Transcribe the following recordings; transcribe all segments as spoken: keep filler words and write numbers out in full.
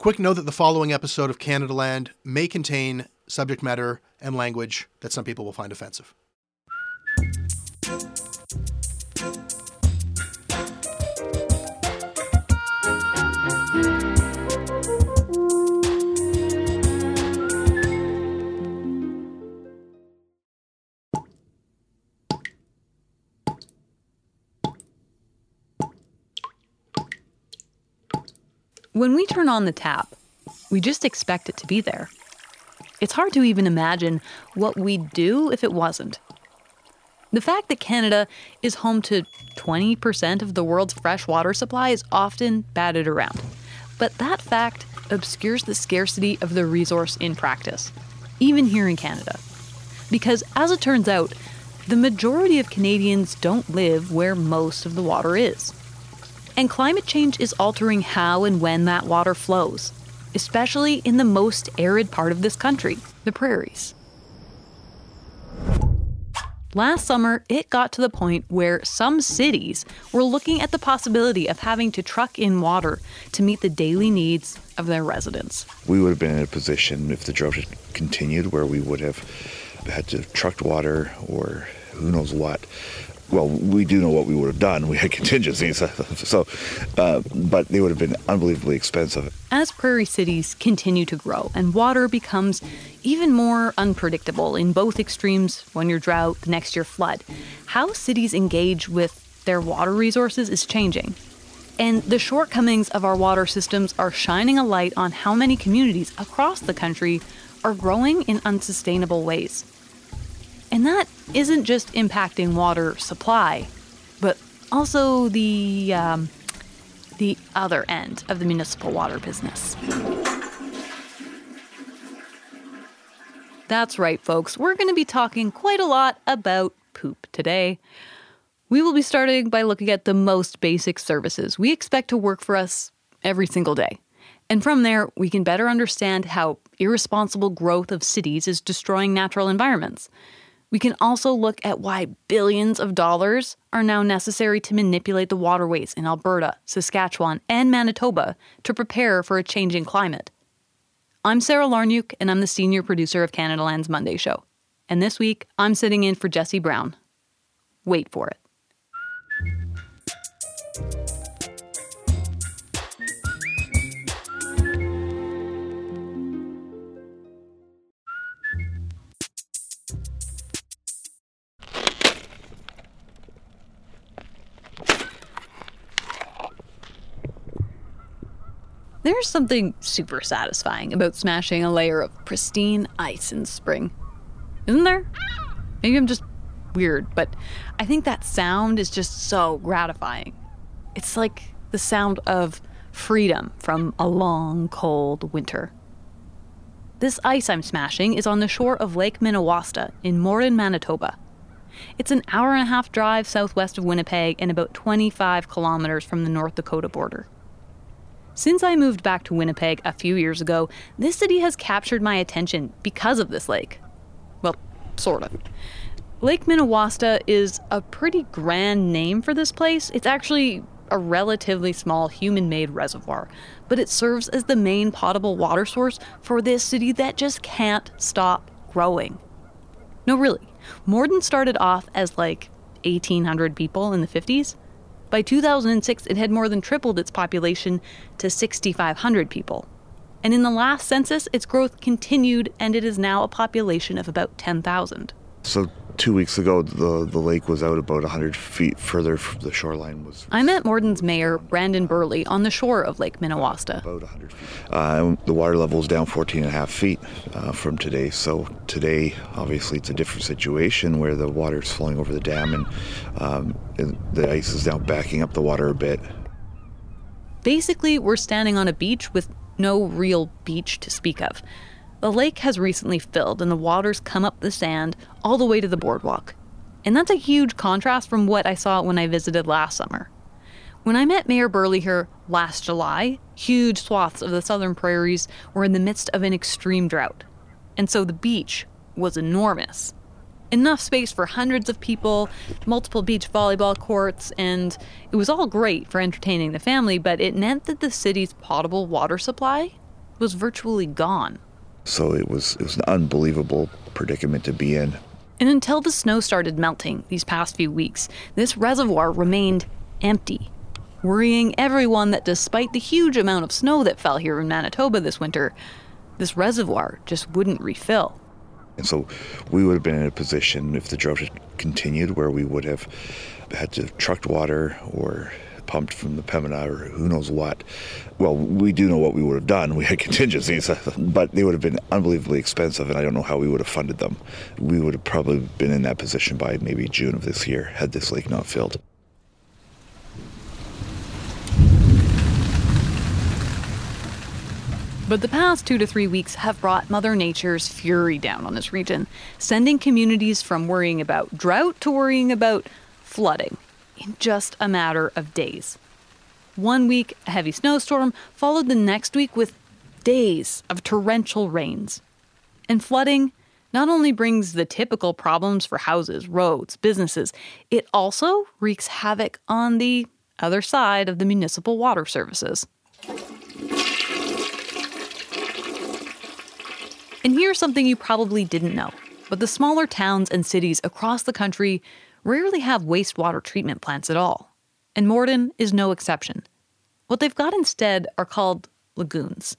Quick note that the following episode of CanadaLand may contain subject matter and language that some people will find offensive. When we turn on the tap, we just expect it to be there. It's hard to even imagine what we'd do if it wasn't. The fact that Canada is home to twenty percent of the world's fresh water supply is often batted around. But that fact obscures the scarcity of the resource in practice, even here in Canada. Because as it turns out, the majority of Canadians don't live where most of the water is. And climate change is altering how and when that water flows, especially in the most arid part of this country, the prairies. Last summer, it got to the point where some cities were looking at the possibility of having to truck in water to meet the daily needs of their residents. We would have been in a position, if the drought had continued, where we would have had to truck water or who knows what. Well, we do know what we would have done. We had contingencies, so, uh, but they would have been unbelievably expensive. As prairie cities continue to grow and water becomes even more unpredictable in both extremes, one year drought, the next year flood, how cities engage with their water resources is changing. And the shortcomings of our water systems are shining a light on how many communities across the country are growing in unsustainable ways. And that isn't just impacting water supply, but also the um, the other end of the municipal water business. That's right, folks. We're going to be talking quite a lot about poop today. We will be starting by looking at the most basic services we expect to work for us every single day. And from there, we can better understand how irresponsible growth of cities is destroying natural environments. We can also look at why billions of dollars are now necessary to manipulate the waterways in Alberta, Saskatchewan, and Manitoba to prepare for a changing climate. I'm Sarah Lawrynuik, and I'm the senior producer of CanadaLand's Monday Show. And this week, I'm sitting in for Jesse Brown. Wait for it. There's something super satisfying about smashing a layer of pristine ice in spring. Isn't there? Maybe I'm just weird, but I think that sound is just so gratifying. It's like the sound of freedom from a long, cold winter. This ice I'm smashing is on the shore of Lake Minnewasta in Morden, Manitoba. It's an hour and a half drive southwest of Winnipeg and about twenty-five kilometers from the North Dakota border. Since I moved back to Winnipeg a few years ago, this city has captured my attention because of this lake. Well, sort of. Lake Minnewasta is a pretty grand name for this place. It's actually a relatively small human-made reservoir, but it serves as the main potable water source for this city that just can't stop growing. No, really. Morden started off as like eighteen hundred people in the fifties. By two thousand six, it had more than tripled its population to six thousand five hundred people. And in the last census, its growth continued, and it is now a population of about ten thousand. So two weeks ago, the, the lake was out about one hundred feet further from the shoreline. Was. I met Morden's mayor, Brandon Burley, on the shore of Lake Minnewasta. About one hundred feet. Uh, the water level is down fourteen and a half feet uh, from today. So today, obviously, it's a different situation where the water is flowing over the dam and, um, and the ice is now backing up the water a bit. Basically, we're standing on a beach with no real beach to speak of. The lake has recently filled and the water's come up the sand all the way to the boardwalk. And that's a huge contrast from what I saw when I visited last summer. When I met Mayor Burley here last July, huge swaths of the southern prairies were in the midst of an extreme drought. And so the beach was enormous. Enough space for hundreds of people, multiple beach volleyball courts, and it was all great for entertaining the family, but it meant that the city's potable water supply was virtually gone. So it was, it was an unbelievable predicament to be in. And until the snow started melting these past few weeks, this reservoir remained empty, worrying everyone that despite the huge amount of snow that fell here in Manitoba this winter, this reservoir just wouldn't refill. And so we would have been in a position, if the drought had continued, where we would have had to truck water or pumped from the Pemina or who knows what. Well, we do know what we would have done. We had contingencies, but they would have been unbelievably expensive, and I don't know how we would have funded them. We would have probably been in that position by maybe June of this year, had this lake not filled. But the past two to three weeks have brought Mother Nature's fury down on this region, sending communities from worrying about drought to worrying about flooding in just a matter of days. One week, a heavy snowstorm, followed the next week with days of torrential rains. And flooding not only brings the typical problems for houses, roads, businesses, it also wreaks havoc on the other side of the municipal water services. And here's something you probably didn't know, but the smaller towns and cities across the country rarely have wastewater treatment plants at all. And Morden is no exception. What they've got instead are called lagoons.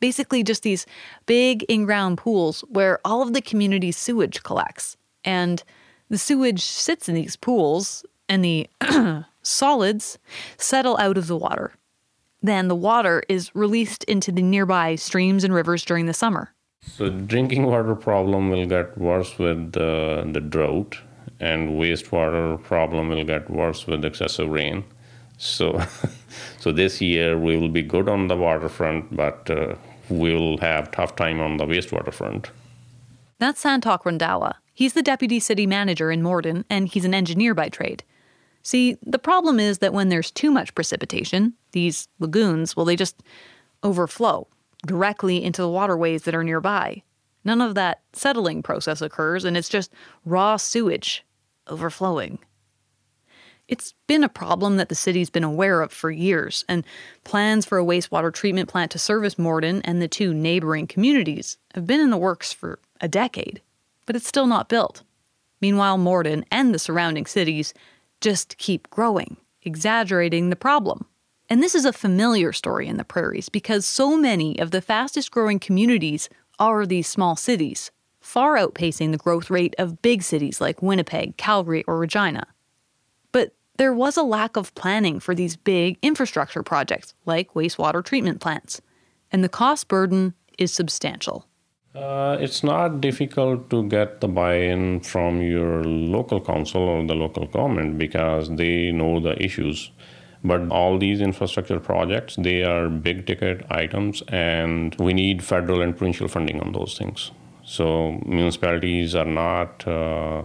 Basically just these big in-ground pools where all of the community's sewage collects. And the sewage sits in these pools, and the solids settle out of the water. Then the water is released into the nearby streams and rivers during the summer. So drinking water problem will get worse with uh, the drought, and wastewater problem will get worse with excessive rain. So so this year we will be good on the water front, but uh, we'll have tough time on the wastewater front. That's Santokh Randhawa. He's the deputy city manager in Morden, and he's an engineer by trade. See, the problem is that when there's too much precipitation, these lagoons, well, they just overflow directly into the waterways that are nearby. None of that settling process occurs, and it's just raw sewage overflowing. It's been a problem that the city's been aware of for years, and plans for a wastewater treatment plant to service Morden and the two neighboring communities have been in the works for a decade, but it's still not built. Meanwhile, Morden and the surrounding cities just keep growing, exaggerating the problem. And this is a familiar story in the prairies because so many of the fastest-growing communities are these small cities, far outpacing the growth rate of big cities like Winnipeg, Calgary, or Regina. But there was a lack of planning for these big infrastructure projects like wastewater treatment plants, and the cost burden is substantial. Uh, it's not difficult to get the buy-in from your local council or the local government because they know the issues. But all these infrastructure projects, they are big-ticket items, and we need federal and provincial funding on those things. So municipalities are not uh,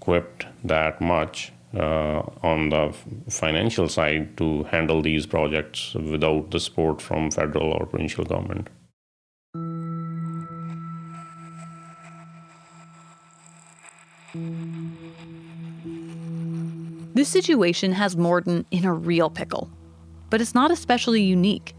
equipped that much uh, on the financial side to handle these projects without the support from federal or provincial government. This situation has Morden in a real pickle, but it's not especially unique.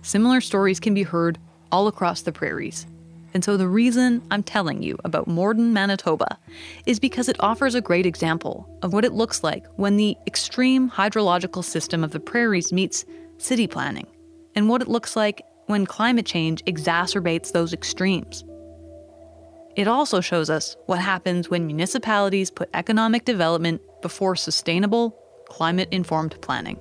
Similar stories can be heard all across the prairies. And so the reason I'm telling you about Morden, Manitoba, is because it offers a great example of what it looks like when the extreme hydrological system of the prairies meets city planning, and what it looks like when climate change exacerbates those extremes. It also shows us what happens when municipalities put economic development before sustainable, climate-informed planning.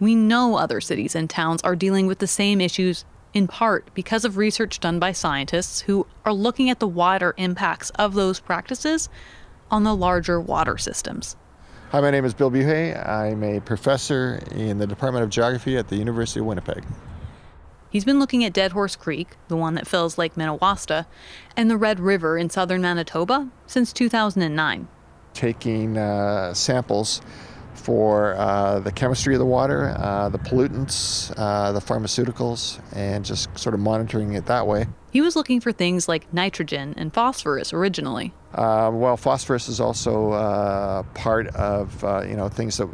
We know other cities and towns are dealing with the same issues in part because of research done by scientists who are looking at the wider impacts of those practices on the larger water systems. Hi, my name is Bill Buhay. I'm a professor in the Department of Geography at the University of Winnipeg. He's been looking at Dead Horse Creek, the one that fills Lake Minnewasta, and the Red River in southern Manitoba since two thousand nine. Taking uh, samples for uh, the chemistry of the water, uh, the pollutants, uh, the pharmaceuticals, and just sort of monitoring it that way. He was looking for things like nitrogen and phosphorus originally. Uh, well, phosphorus is also uh, part of, uh, you know, things that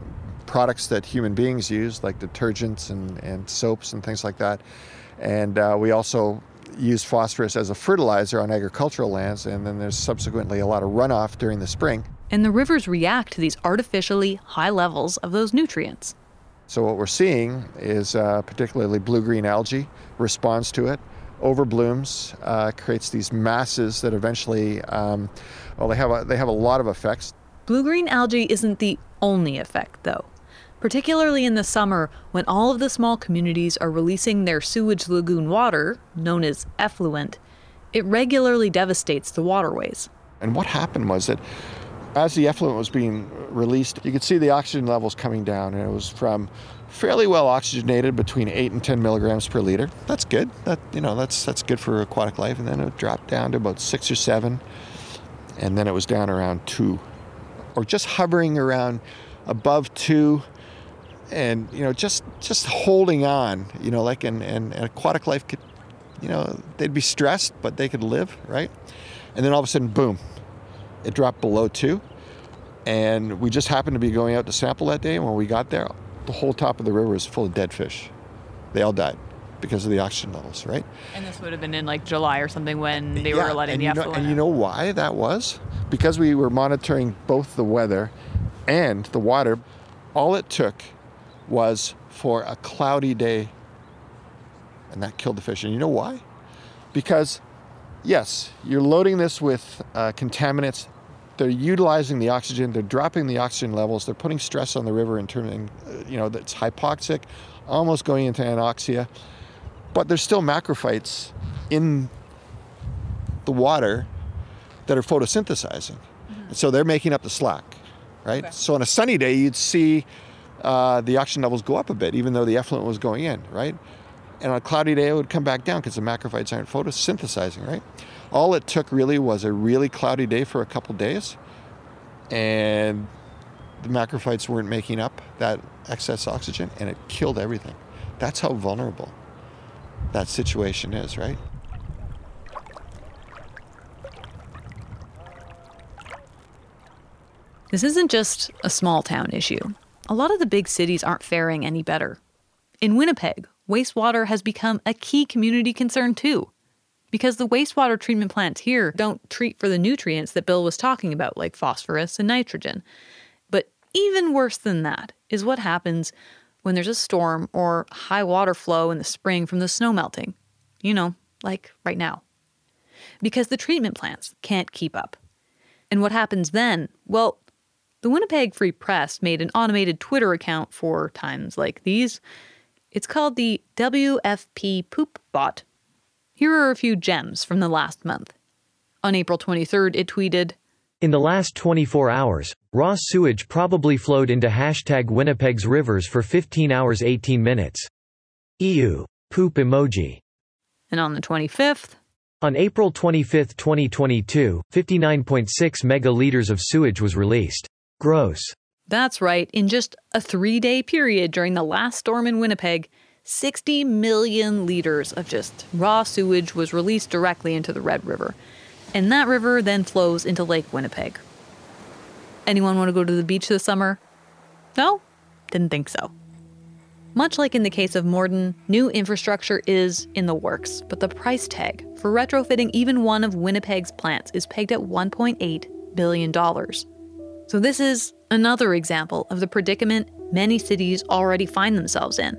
products that human beings use, like detergents and, and soaps and things like that. And uh, we also use phosphorus as a fertilizer on agricultural lands, and then there's subsequently a lot of runoff during the spring. And the rivers react to these artificially high levels of those nutrients. So what we're seeing is uh, particularly blue-green algae responds to it, overblooms, uh, creates these masses that eventually, um, well, they have, a, they have a lot of effects. Blue-green algae isn't the only effect, though. Particularly in the summer, when all of the small communities are releasing their sewage lagoon water, known as effluent, it regularly devastates the waterways. And what happened was that as the effluent was being released, you could see the oxygen levels coming down, and it was from fairly well oxygenated between eight and ten milligrams per liter. That's good. That, you know, that's, that's good for aquatic life. And then it dropped down to about six or seven, and then it was down around two, or just hovering around above two, and, you know, just just holding on, you know, like an, an, an aquatic life could, you know, they'd be stressed, but they could live, right? And then all of a sudden, boom. It dropped below two, and we just happened to be going out to sample that day, and when we got there, the whole top of the river was full of dead fish. They all died because of the oxygen levels, right? And this would have been in like July or something when they yeah, were letting the effluent. And you know why that was? Because we were monitoring both the weather and the water. All it took was for a cloudy day, and that killed the fish. And you know why? Because, yes, you're loading this with uh, contaminants. They're utilizing the oxygen, they're dropping the oxygen levels, they're putting stress on the river in terms of, you know, that's hypoxic, almost going into anoxia. But there's still macrophytes in the water that are photosynthesizing. Mm-hmm. So they're making up the slack, right? Okay. So on a sunny day, you'd see uh, the oxygen levels go up a bit, even though the effluent was going in, right? And on a cloudy day, it would come back down because the macrophytes aren't photosynthesizing, right? All it took really was a really cloudy day for a couple days, and the macrophytes weren't making up that excess oxygen, and it killed everything. That's how vulnerable that situation is, right? This isn't just a small town issue. A lot of the big cities aren't faring any better. In Winnipeg, wastewater has become a key community concern too, because the wastewater treatment plants here don't treat for the nutrients that Bill was talking about, like phosphorus and nitrogen. But even worse than that is what happens when there's a storm or high water flow in the spring from the snow melting. You know, like right now. Because the treatment plants can't keep up. And what happens then? Well, the Winnipeg Free Press made an automated Twitter account for times like these. It's called the W F P Poop Bot. Here are a few gems from the last month. On April twenty-third, it tweeted, "In the last twenty-four hours, raw sewage probably flowed into hashtag Winnipeg's rivers for fifteen hours eighteen minutes. E U. Poop emoji." And on the twenty-fifth. On April twenty-fifth, twenty twenty-two, fifty-nine point six megaliters of sewage was released. Gross. That's right, in just a three-day period during the last storm in Winnipeg, sixty million liters of just raw sewage was released directly into the Red River. And that river then flows into Lake Winnipeg. Anyone want to go to the beach this summer? No? Didn't think so. Much like in the case of Morden, new infrastructure is in the works, but the price tag for retrofitting even one of Winnipeg's plants is pegged at one point eight billion dollars. So this is another example of the predicament many cities already find themselves in.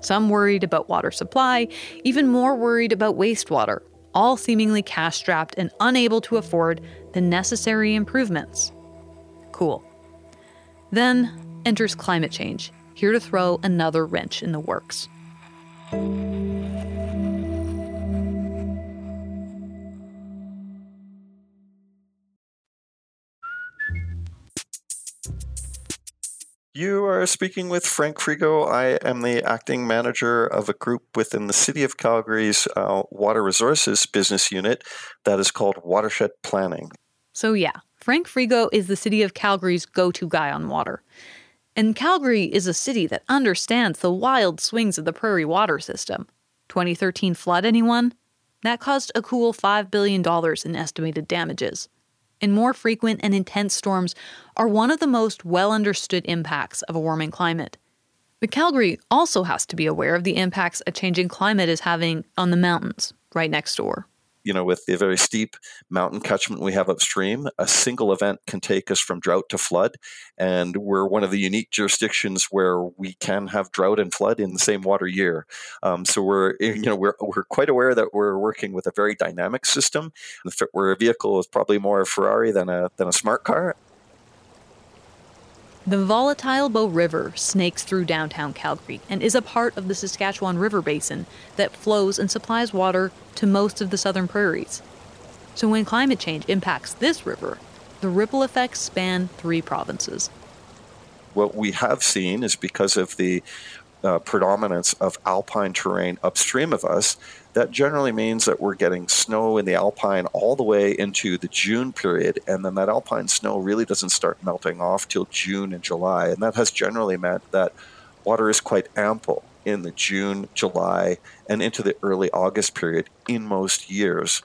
Some worried about water supply, even more worried about wastewater, all seemingly cash-strapped and unable to afford the necessary improvements. Cool. Then enters climate change, here to throw another wrench in the works. You are speaking with Frank Frigo. I am the acting manager of a group within the City of Calgary's uh, Water Resources business unit that is called Watershed Planning. So yeah, Frank Frigo is the City of Calgary's go-to guy on water. And Calgary is a city that understands the wild swings of the prairie water system. twenty thirteen flood, anyone? That caused a cool five billion dollars in estimated damages. and more frequent and intense storms are one of the most well-understood impacts of a warming climate. But Calgary also has to be aware of the impacts a changing climate is having on the mountains right next door. You know, with the very steep mountain catchment we have upstream, a single event can take us from drought to flood. And we're one of the unique jurisdictions where we can have drought and flood in the same water year. Um, so we're, you know, we're, we're quite aware that we're working with a very dynamic system. If it were a vehicle, it's probably more a Ferrari than a, than a smart car. The volatile Bow River snakes through downtown Calgary and is a part of the Saskatchewan River Basin that flows and supplies water to most of the southern prairies. So when climate change impacts this river, the ripple effects span three provinces. What we have seen is because of the uh, predominance of alpine terrain upstream of us, that generally means that we're getting snow in the alpine all the way into the June period. And then that alpine snow really doesn't start melting off till June and July. And that has generally meant that water is quite ample in the June, July, and into the early August period in most years.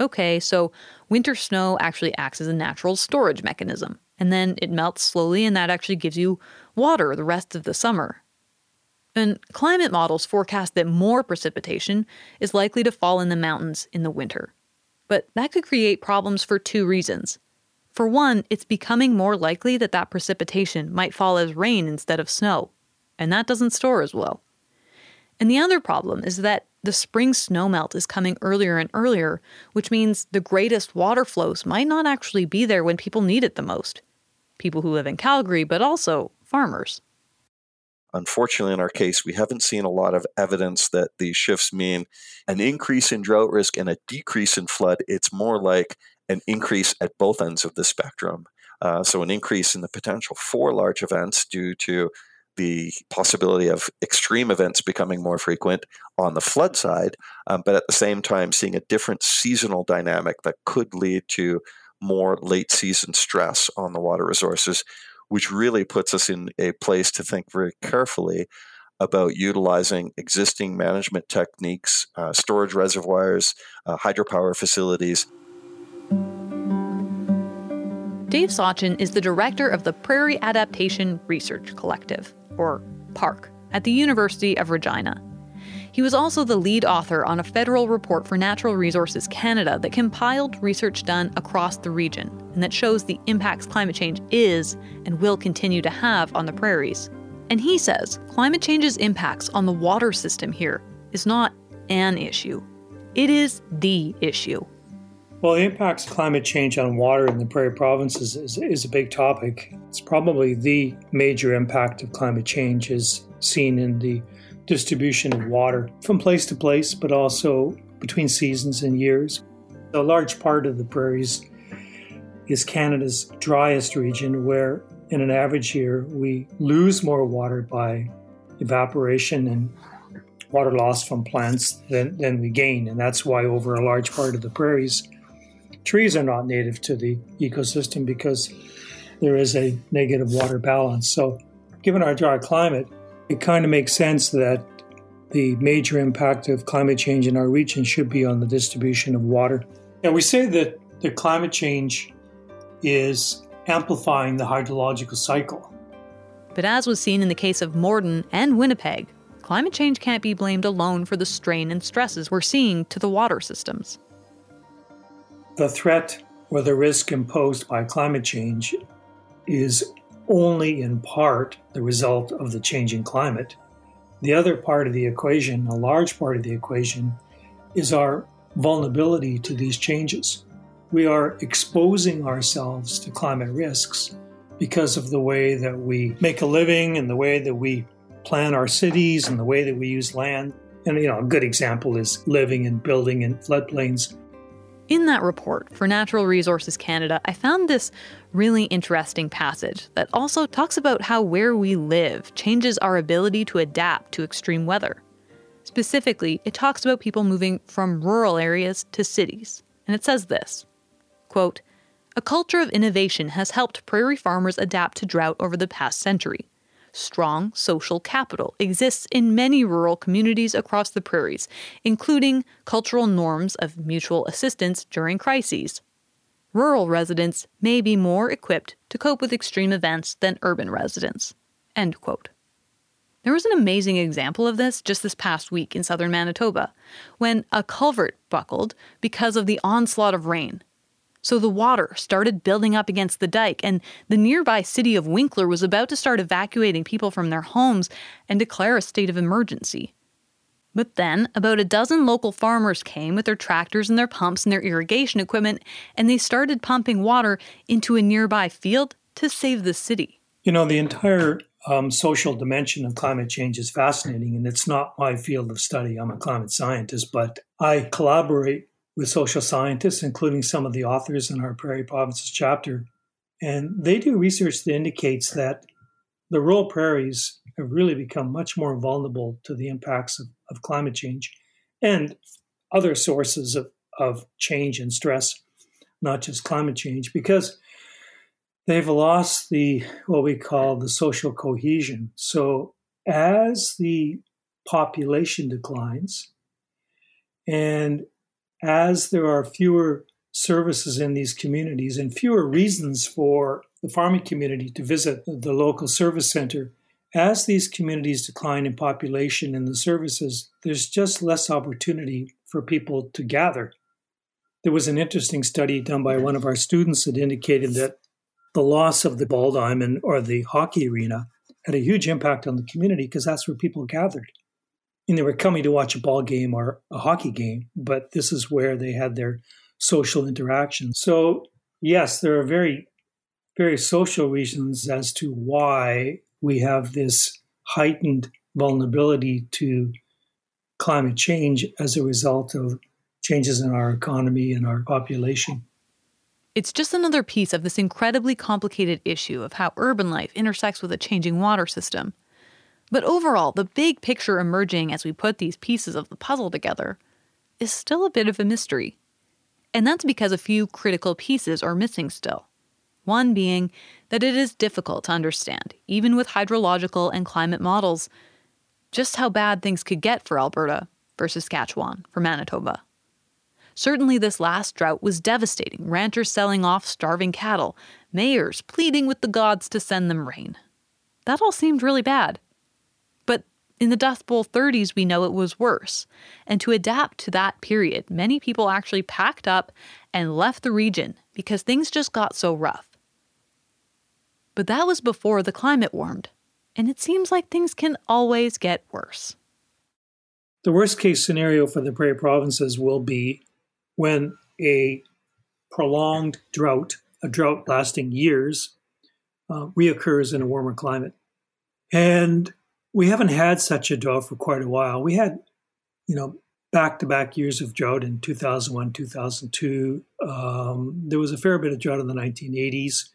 Okay, so winter snow actually acts as a natural storage mechanism. And then it melts slowly, and that actually gives you water the rest of the summer. And climate models forecast that more precipitation is likely to fall in the mountains in the winter. But that could create problems for two reasons. For one, it's becoming more likely that that precipitation might fall as rain instead of snow, and that doesn't store as well. And the other problem is that the spring snowmelt is coming earlier and earlier, which means the greatest water flows might not actually be there when people need it the most. People who live in Calgary, but also farmers. Unfortunately, in our case, we haven't seen a lot of evidence that these shifts mean an increase in drought risk and a decrease in flood. It's more like an increase at both ends of the spectrum. Uh, so an increase in the potential for large events due to the possibility of extreme events becoming more frequent on the flood side, um, but at the same time seeing a different seasonal dynamic that could lead to more late season stress on the water resources, which really puts us in a place to think very carefully about utilizing existing management techniques, uh, storage reservoirs, uh, hydropower facilities. Dave Sauchyn is the director of the Prairie Adaptation Research Collective, or PARC, at the University of Regina. He was also the lead author on a federal report for Natural Resources Canada that compiled research done across the region and that shows the impacts climate change is and will continue to have on the prairies. And he says climate change's impacts on the water system here is not an issue. It is the issue. Well, the impacts climate change on water in the Prairie Provinces is, is a big topic. It's probably the major impact of climate change is seen in the distribution of water from place to place, but also between seasons and years. A large part of the prairies is Canada's driest region, where in an average year we lose more water by evaporation and water loss from plants than, than we gain. And that's why over a large part of the prairies, trees are not native to the ecosystem because there is a negative water balance. So given our dry climate, it kind of makes sense that the major impact of climate change in our region should be on the distribution of water. And we say that the climate change is amplifying the hydrological cycle. But as was seen in the case of Morden and Winnipeg, climate change can't be blamed alone for the strain and stresses we're seeing to the water systems. The threat or the risk imposed by climate change is only in part the result of the changing climate. The other part of the equation, a large part of the equation, is our vulnerability to these changes. We are exposing ourselves to climate risks because of the way that we make a living and the way that we plan our cities and the way that we use land. And, you know, a good example is living and building in floodplains. In that report for Natural Resources Canada, I found this really interesting passage that also talks about how where we live changes our ability to adapt to extreme weather. Specifically, it talks about people moving from rural areas to cities. And it says this, quote, "A culture of innovation has helped prairie farmers adapt to drought over the past century. strong social capital exists in many rural communities across the prairies, including cultural norms of mutual assistance during crises. Rural residents may be more equipped to cope with extreme events than urban residents." End quote. There was an amazing example of this just this past week in southern Manitoba, when a culvert buckled because of the onslaught of rain. So the water started building up against the dike, and the nearby city of Winkler was about to start evacuating people from their homes and declare a state of emergency. But then, about a dozen local farmers came with their tractors and their pumps and their irrigation equipment, and they started pumping water into a nearby field to save the city. You know, the entire Um, social dimension of climate change is fascinating, and it's not my field of study. I'm a climate scientist, but I collaborate with social scientists, including some of the authors in our Prairie Provinces chapter, and they do research that indicates that the rural prairies have really become much more vulnerable to the impacts of, of climate change and other sources of, of change and stress, not just climate change, because they've lost the what we call the social cohesion. So as the population declines and as there are fewer services in these communities and fewer reasons for the farming community to visit the local service center, as these communities decline in population and the services, there's just less opportunity for people to gather. There was an interesting study done by one of our students that indicated that the loss of the ball diamond or the hockey arena had a huge impact on the community because that's where people gathered. And they were coming to watch a ball game or a hockey game, but this is where they had their social interaction. So, yes, there are very, very social reasons as to why we have this heightened vulnerability to climate change as a result of changes in our economy and our population. It's just another piece of this incredibly complicated issue of how urban life intersects with a changing water system. But overall, the big picture emerging as we put these pieces of the puzzle together is still a bit of a mystery. And that's because a few critical pieces are missing still. One being that it is difficult to understand, even with hydrological and climate models, just how bad things could get for Alberta, for Saskatchewan, for Manitoba. Certainly this last drought was devastating, ranchers selling off starving cattle, mayors pleading with the gods to send them rain. That all seemed really bad. But in the Dust Bowl thirties, we know it was worse. And to adapt to that period, many people actually packed up and left the region because things just got so rough. But that was before the climate warmed, and it seems like things can always get worse. The worst case scenario for the Prairie Provinces will be when a prolonged drought, a drought lasting years, uh, reoccurs in a warmer climate. And we haven't had such a drought for quite a while. We had, you know, back-to-back years of drought in two thousand one, two thousand two. Um, there was a fair bit of drought in the nineteen eighties.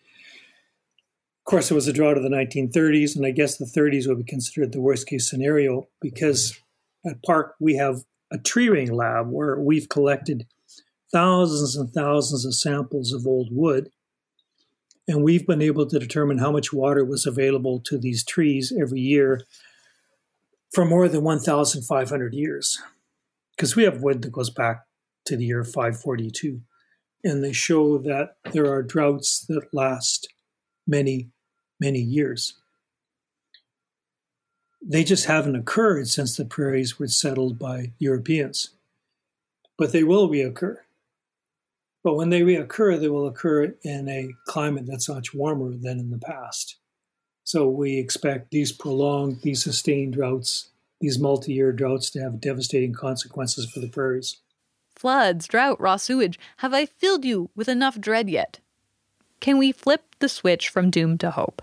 Of course, there was a drought of the nineteen thirties, and I guess the thirties would be considered the worst-case scenario because at Park we have a tree ring lab where we've collected thousands and thousands of samples of old wood, and we've been able to determine how much water was available to these trees every year for more than fifteen hundred years, because we have wood that goes back to the year five forty-two, and they show that there are droughts that last many, many years. They just haven't occurred since the prairies were settled by Europeans, but they will reoccur. But when they reoccur, they will occur in a climate that's much warmer than in the past. So we expect these prolonged, these sustained droughts, these multi-year droughts to have devastating consequences for the prairies. Floods, drought, raw sewage. Have I filled you with enough dread yet? Can we flip the switch from doom to hope?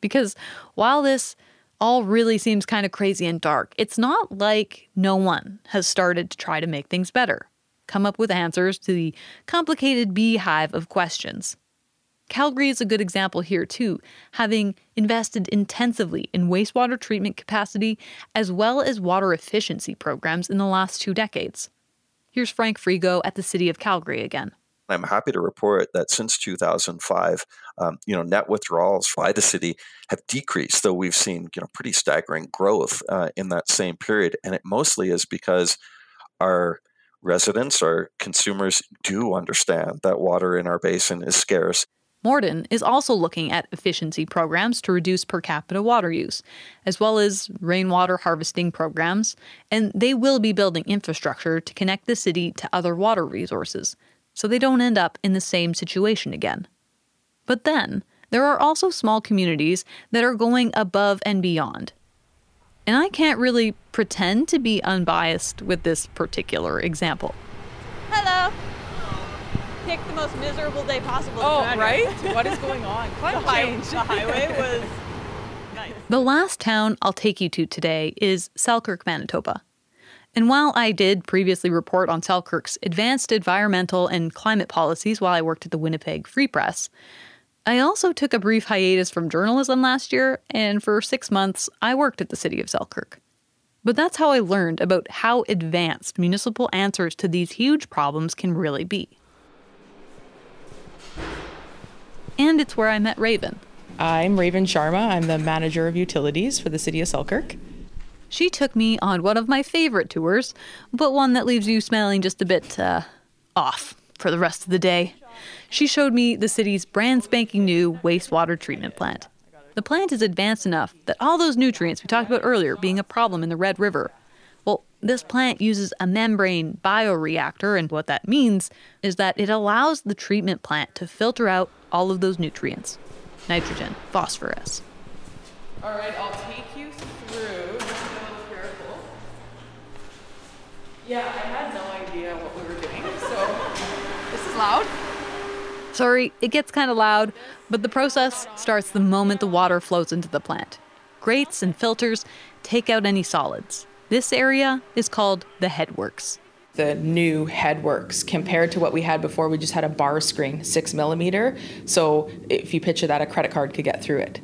Because while this all really seems kind of crazy and dark, it's not like no one has started to try to make things better, come up with answers to the complicated beehive of questions. Calgary is a good example here too, having invested intensively in wastewater treatment capacity as well as water efficiency programs in the last two decades. Here's Frank Frigo at the City of Calgary again. I'm happy to report that since two thousand five, um, you know, net withdrawals by the city have decreased, though we've seen, you know, pretty staggering growth uh, in that same period. And it mostly is because our residents, our consumers, do understand that water in our basin is scarce. Morden is also looking at efficiency programs to reduce per capita water use, as well as rainwater harvesting programs, and they will be building infrastructure to connect the city to other water resources, so they don't end up in the same situation again. But then, there are also small communities that are going above and beyond. And I can't really pretend to be unbiased with this particular example. Hello. Pick the most miserable day possible. Oh, right? What is going on? Climate change. The highway was nice. The last town I'll take you to today is Selkirk, Manitoba. And while I did previously report on Selkirk's advanced environmental and climate policies while I worked at the Winnipeg Free Press, I also took a brief hiatus from journalism last year, and for six months I worked at the city of Selkirk. But that's how I learned about how advanced municipal answers to these huge problems can really be. And it's where I met Raven. I'm Raven Sharma. I'm the manager of utilities for the city of Selkirk. She took me on one of my favorite tours, but one that leaves you smelling just a bit uh, off for the rest of the day. She showed me the city's brand spanking new wastewater treatment plant. The plant is advanced enough that all those nutrients we talked about earlier being a problem in the Red River, well, this plant uses a membrane bioreactor, and what that means is that it allows the treatment plant to filter out all of those nutrients, nitrogen, phosphorus. All right, I'll take you through. Just be a little careful. Yeah, I had no idea what we were doing, so this is loud. Sorry, it gets kind of loud, but the process starts the moment the water flows into the plant. Grates and filters take out any solids. This area is called the headworks. The new headworks, compared to what we had before, we just had a bar screen, six millimeter. So if you picture that, a credit card could get through it.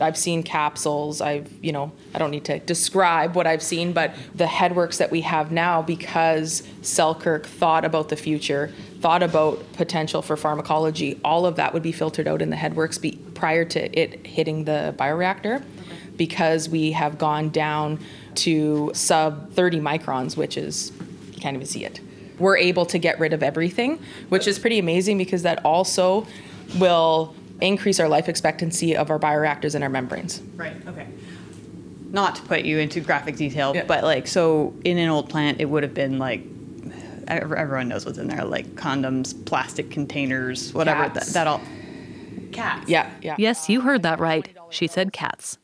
I've seen capsules. I've, you know, I don't need to describe what I've seen, but the headworks that we have now, because Selkirk thought about the future, thought about potential for pharmacology, all of that would be filtered out in the headworks be, prior to it hitting the bioreactor, okay. Because we have gone down to sub thirty microns, which is, you can't even see it. We're able to get rid of everything, which is pretty amazing because that also will increase our life expectancy of our bioreactors and our membranes. Right, okay. Not to put you into graphic detail, yeah. But like, so in an old plant, it would have been like, everyone knows what's in there, like condoms, plastic containers, whatever, that, that all. Cats. Yeah, yeah. Yes, you heard that right. She said cats.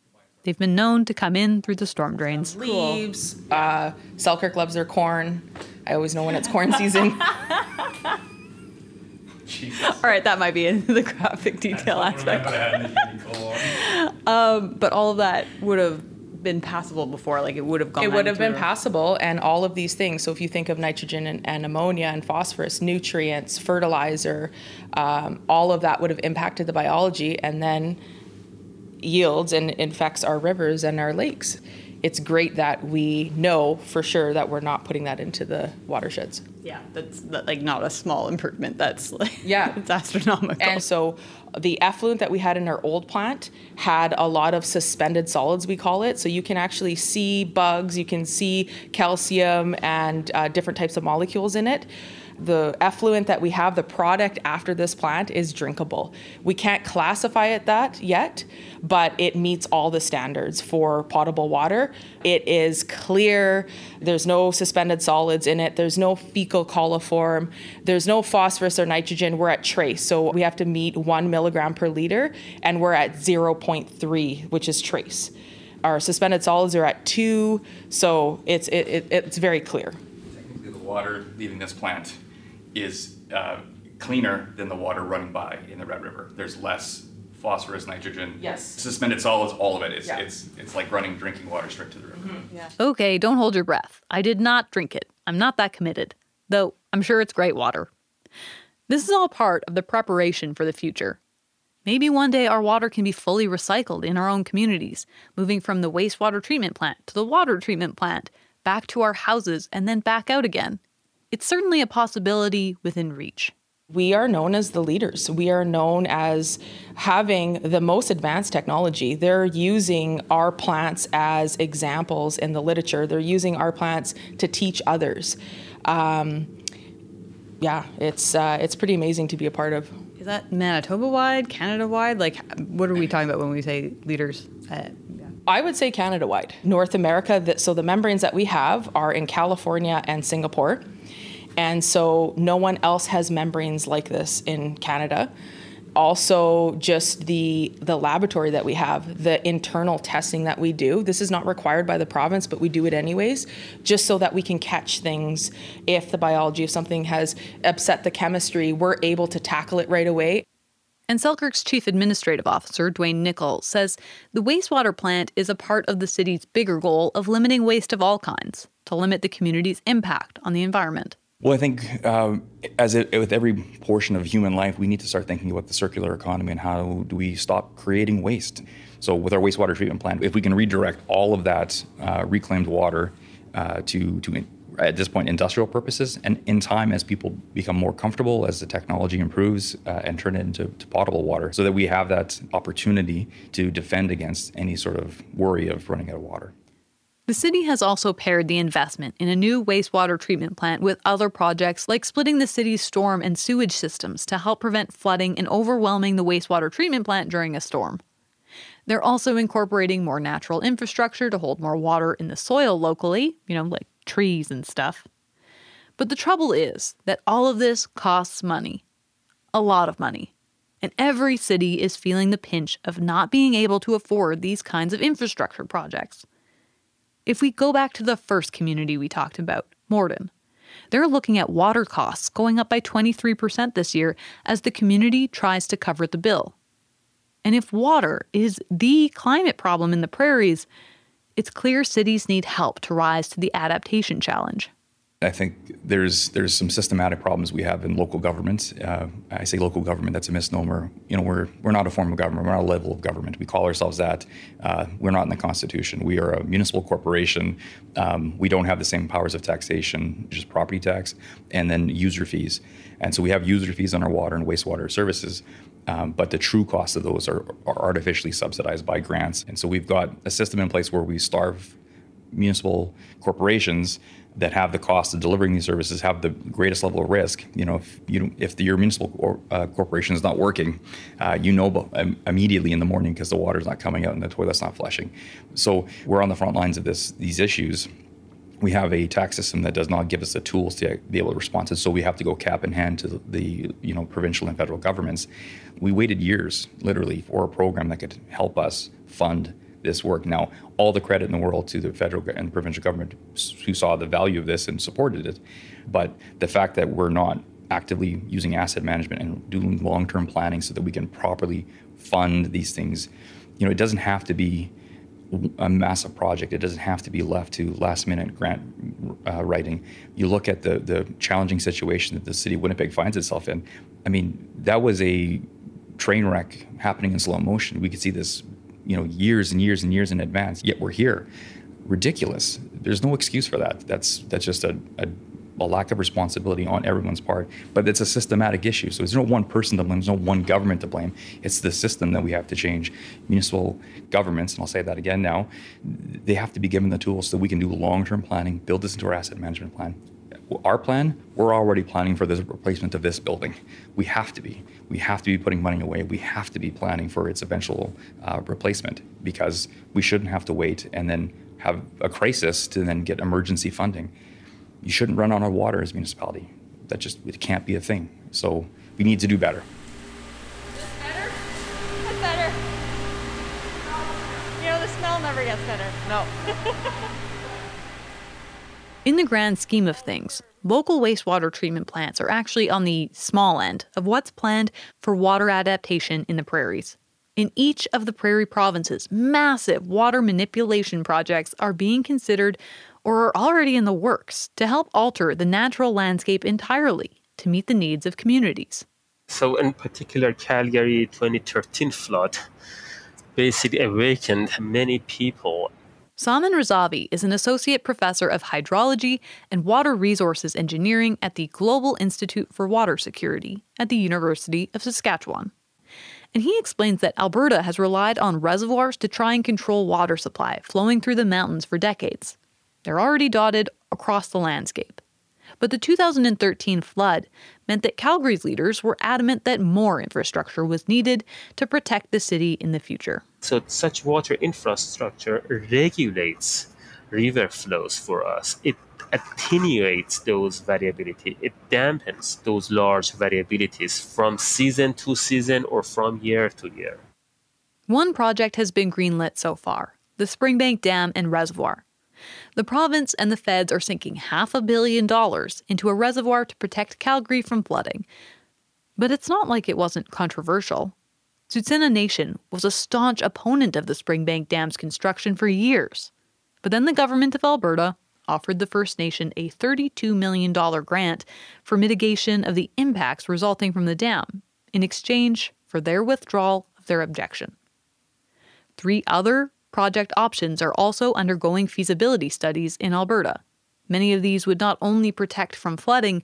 They've been known to come in through the storm drains. Cool. Leaves. Uh, Selkirk loves their corn. I always know when it's corn season. Jesus. All right, that might be in the graphic detail aspect. um, but all of that would have been passable before. Like it would have gone. It would have been passable, and all of these things. So if you think of nitrogen and, and ammonia and phosphorus, nutrients, fertilizer, um, all of that would have impacted the biology, and then yields and infects our rivers and our lakes. It's great that we know for sure that we're not putting that into the watersheds. Yeah, that's that, like not a small improvement. That's like, yeah, it's astronomical. And so the effluent that we had in our old plant had a lot of suspended solids, we call it. So you can actually see bugs, you can see calcium and uh, different types of molecules in it. The effluent that we have, the product after this plant, is drinkable. We can't classify it that yet, but it meets all the standards for potable water. It is clear. There's no suspended solids in it. There's no fecal coliform. There's no phosphorus or nitrogen. We're at trace, so we have to meet one milligram per liter, and we're at zero point three, which is trace. Our suspended solids are at two, so it's, it, it, it's very clear. Technically, the water leaving this plant is uh, cleaner than the water running by in the Red River. There's less phosphorus, nitrogen, yes. Suspended solids, all of it. It's, yeah. it's, it's like running drinking water straight to the river. Mm-hmm. Yeah. Okay, don't hold your breath. I did not drink it. I'm not that committed, though I'm sure it's great water. This is all part of the preparation for the future. Maybe one day our water can be fully recycled in our own communities, moving from the wastewater treatment plant to the water treatment plant, back to our houses, and then back out again. It's certainly a possibility within reach. we are known as the leaders. We are known as having the most advanced technology. They're using our plants as examples in the literature. They're using our plants to teach others. Um, yeah, it's, uh, it's pretty amazing to be a part of. Is that Manitoba-wide, Canada-wide? Like, what are we talking about when we say leaders? Uh, yeah. I would say Canada-wide. North America, that, so the membranes that we have are in California and Singapore. And so no one else has membranes like this in Canada. Also, just the, the laboratory that we have, the internal testing that we do. This is not required by the province, but we do it anyways, just so that we can catch things. If the biology of something has upset the chemistry, we're able to tackle it right away. And Selkirk's Chief Administrative Officer, Dwayne Nichol, says the wastewater plant is a part of the city's bigger goal of limiting waste of all kinds to limit the community's impact on the environment. Well, I think um, as it, with every portion of human life, we need to start thinking about the circular economy and how do we stop creating waste. So with our wastewater treatment plant, if we can redirect all of that uh, reclaimed water uh, to, to, at this point, industrial purposes, and in time as people become more comfortable, as the technology improves, uh, and turn it into to potable water, so that we have that opportunity to defend against any sort of worry of running out of water. The city has also paired the investment in a new wastewater treatment plant with other projects like splitting the city's storm and sewage systems to help prevent flooding and overwhelming the wastewater treatment plant during a storm. They're also incorporating more natural infrastructure to hold more water in the soil locally, you know, like trees and stuff. But the trouble is that all of this costs money. A lot of money. And every city is feeling the pinch of not being able to afford these kinds of infrastructure projects. If we go back to the first community we talked about, Morden, they're looking at water costs going up by twenty-three percent this year as the community tries to cover the bill. And if water is the climate problem in the prairies, it's clear cities need help to rise to the adaptation challenge. I think there's there's some systematic problems we have in local governments. Uh, I say local government, that's a misnomer. You know, we're we're not a form of government. We're not a level of government. We call ourselves that. Uh, we're not in the Constitution. We are a municipal corporation. Um, we don't have the same powers of taxation, just property tax, and then user fees. And so we have user fees on our water and wastewater services, um, but the true cost of those are, are artificially subsidized by grants. And so we've got a system in place where we starve municipal corporations that have the cost of delivering these services, have the greatest level of risk. You know, if, you, if the, your municipal cor uh, corporation is not working, uh, you know um, immediately in the morning because the water's not coming out and the toilet's not flushing. So we're on the front lines of this, these issues. We have a tax system that does not give us the tools to be able to respond to, so we have to go cap in hand to the, you know, provincial and federal governments. We waited years, literally, for a program that could help us fund this work. Now, all the credit in the world to the federal and provincial government who saw the value of this and supported it, but the fact that we're not actively using asset management and doing long-term planning so that we can properly fund these things, you know, it doesn't have to be a massive project. It doesn't have to be left to last-minute grant uh, writing. You look at the the challenging situation that the city of Winnipeg finds itself in. I mean, that was a train wreck happening in slow motion. We could see this, you know, years and years and years in advance, yet we're here. Ridiculous. There's no excuse for that. That's that's just a, a, a lack of responsibility on everyone's part, but it's a systematic issue. So there's no one person to blame, there's no one government to blame. It's the system that we have to change. Municipal governments, and I'll say that again now, they have to be given the tools so that we can do long-term planning, build this into our asset management plan. Our plan, we're already planning for the replacement of this building. We have to be. We have to be putting money away. We have to be planning for its eventual uh, replacement, because we shouldn't have to wait and then have a crisis to then get emergency funding. You shouldn't run out of water as a municipality. That just, it can't be a thing. So we need to do better. That's better? That's better. You know, the smell never gets better. No. In the grand scheme of things, local wastewater treatment plants are actually on the small end of what's planned for water adaptation in the prairies. In each of the prairie provinces, massive water manipulation projects are being considered or are already in the works to help alter the natural landscape entirely to meet the needs of communities. So in particular, Calgary twenty thirteen flood basically awakened many people. Saman Razavi is an associate professor of hydrology and water resources engineering at the Global Institute for Water Security at the University of Saskatchewan. And he explains that Alberta has relied on reservoirs to try and control water supply flowing through the mountains for decades. They're already dotted across the landscape. But the two thousand thirteen flood meant that Calgary's leaders were adamant that more infrastructure was needed to protect the city in the future. So such water infrastructure regulates river flows for us. It attenuates those variability. It dampens those large variabilities from season to season or from year to year. One project has been greenlit so far, the Springbank Dam and Reservoir. The province and the feds are sinking half a billion dollars into a reservoir to protect Calgary from flooding. But it's not like it wasn't controversial. Tsuut'ina Nation was a staunch opponent of the Springbank Dam's construction for years. But then the government of Alberta offered the First Nation a thirty-two million dollars grant for mitigation of the impacts resulting from the dam in exchange for their withdrawal of their objection. Three other project options are also undergoing feasibility studies in Alberta. Many of these would not only protect from flooding,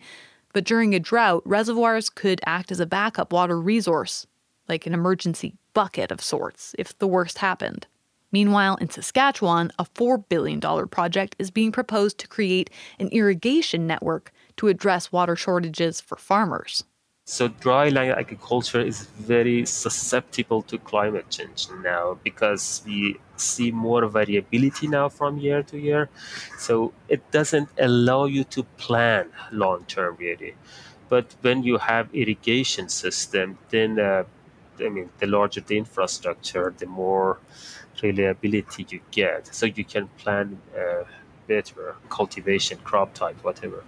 but during a drought, reservoirs could act as a backup water resource, like an emergency bucket of sorts, if the worst happened. Meanwhile, in Saskatchewan, a four billion dollars project is being proposed to create an irrigation network to address water shortages for farmers. So dryland agriculture is very susceptible to climate change now because we see more variability now from year to year. So it doesn't allow you to plan long-term really. But when you have irrigation system, then uh, I mean, the larger the infrastructure, the more reliability you get. So you can plan uh, better cultivation, crop type, whatever.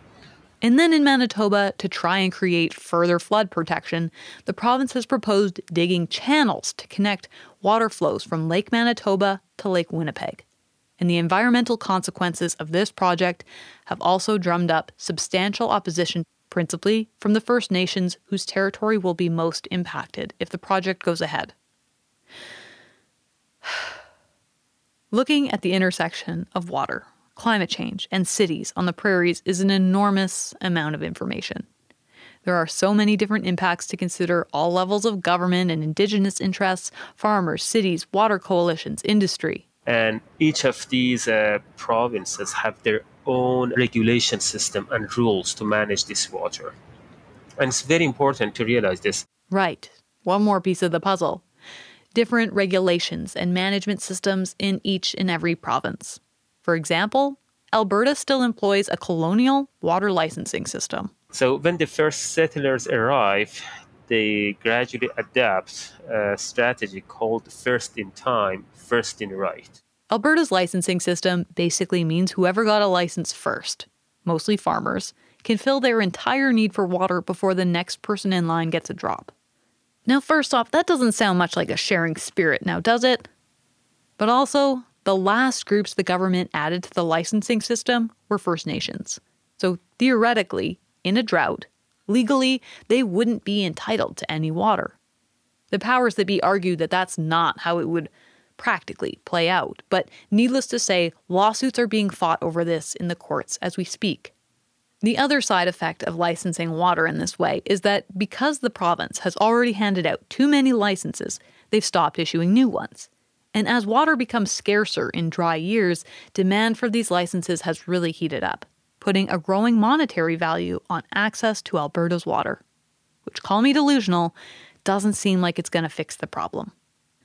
And then in Manitoba, to try and create further flood protection, the province has proposed digging channels to connect water flows from Lake Manitoba to Lake Winnipeg. And the environmental consequences of this project have also drummed up substantial opposition, principally from the First Nations whose territory will be most impacted if the project goes ahead. Looking at the intersection of water, climate change, and cities on the prairies is an enormous amount of information. There are so many different impacts to consider, all levels of government and Indigenous interests, farmers, cities, water coalitions, industry. And each of these uh, provinces have their own regulation system and rules to manage this water. And it's very important to realize this. Right. One more piece of the puzzle. Different regulations and management systems in each and every province. For example, Alberta still employs a colonial water licensing system. So when the first settlers arrive, they gradually adapt a strategy called first in time, first in right. Alberta's licensing system basically means whoever got a license first, mostly farmers, can fill their entire need for water before the next person in line gets a drop. Now, first off, that doesn't sound much like a sharing spirit now, does it? But also, the last groups the government added to the licensing system were First Nations. So theoretically, in a drought, legally, they wouldn't be entitled to any water. The powers that be argued that that's not how it would practically play out. But needless to say, lawsuits are being fought over this in the courts as we speak. The other side effect of licensing water in this way is that because the province has already handed out too many licenses, they've stopped issuing new ones. And as water becomes scarcer in dry years, demand for these licenses has really heated up, putting a growing monetary value on access to Alberta's water. Which, call me delusional, doesn't seem like it's going to fix the problem.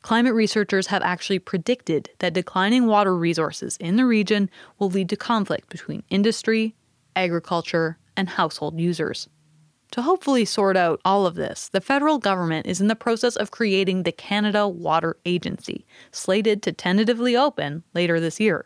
Climate researchers have actually predicted that declining water resources in the region will lead to conflict between industry, agriculture, and household users. To hopefully sort out all of this, the federal government is in the process of creating the Canada Water Agency, slated to tentatively open later this year.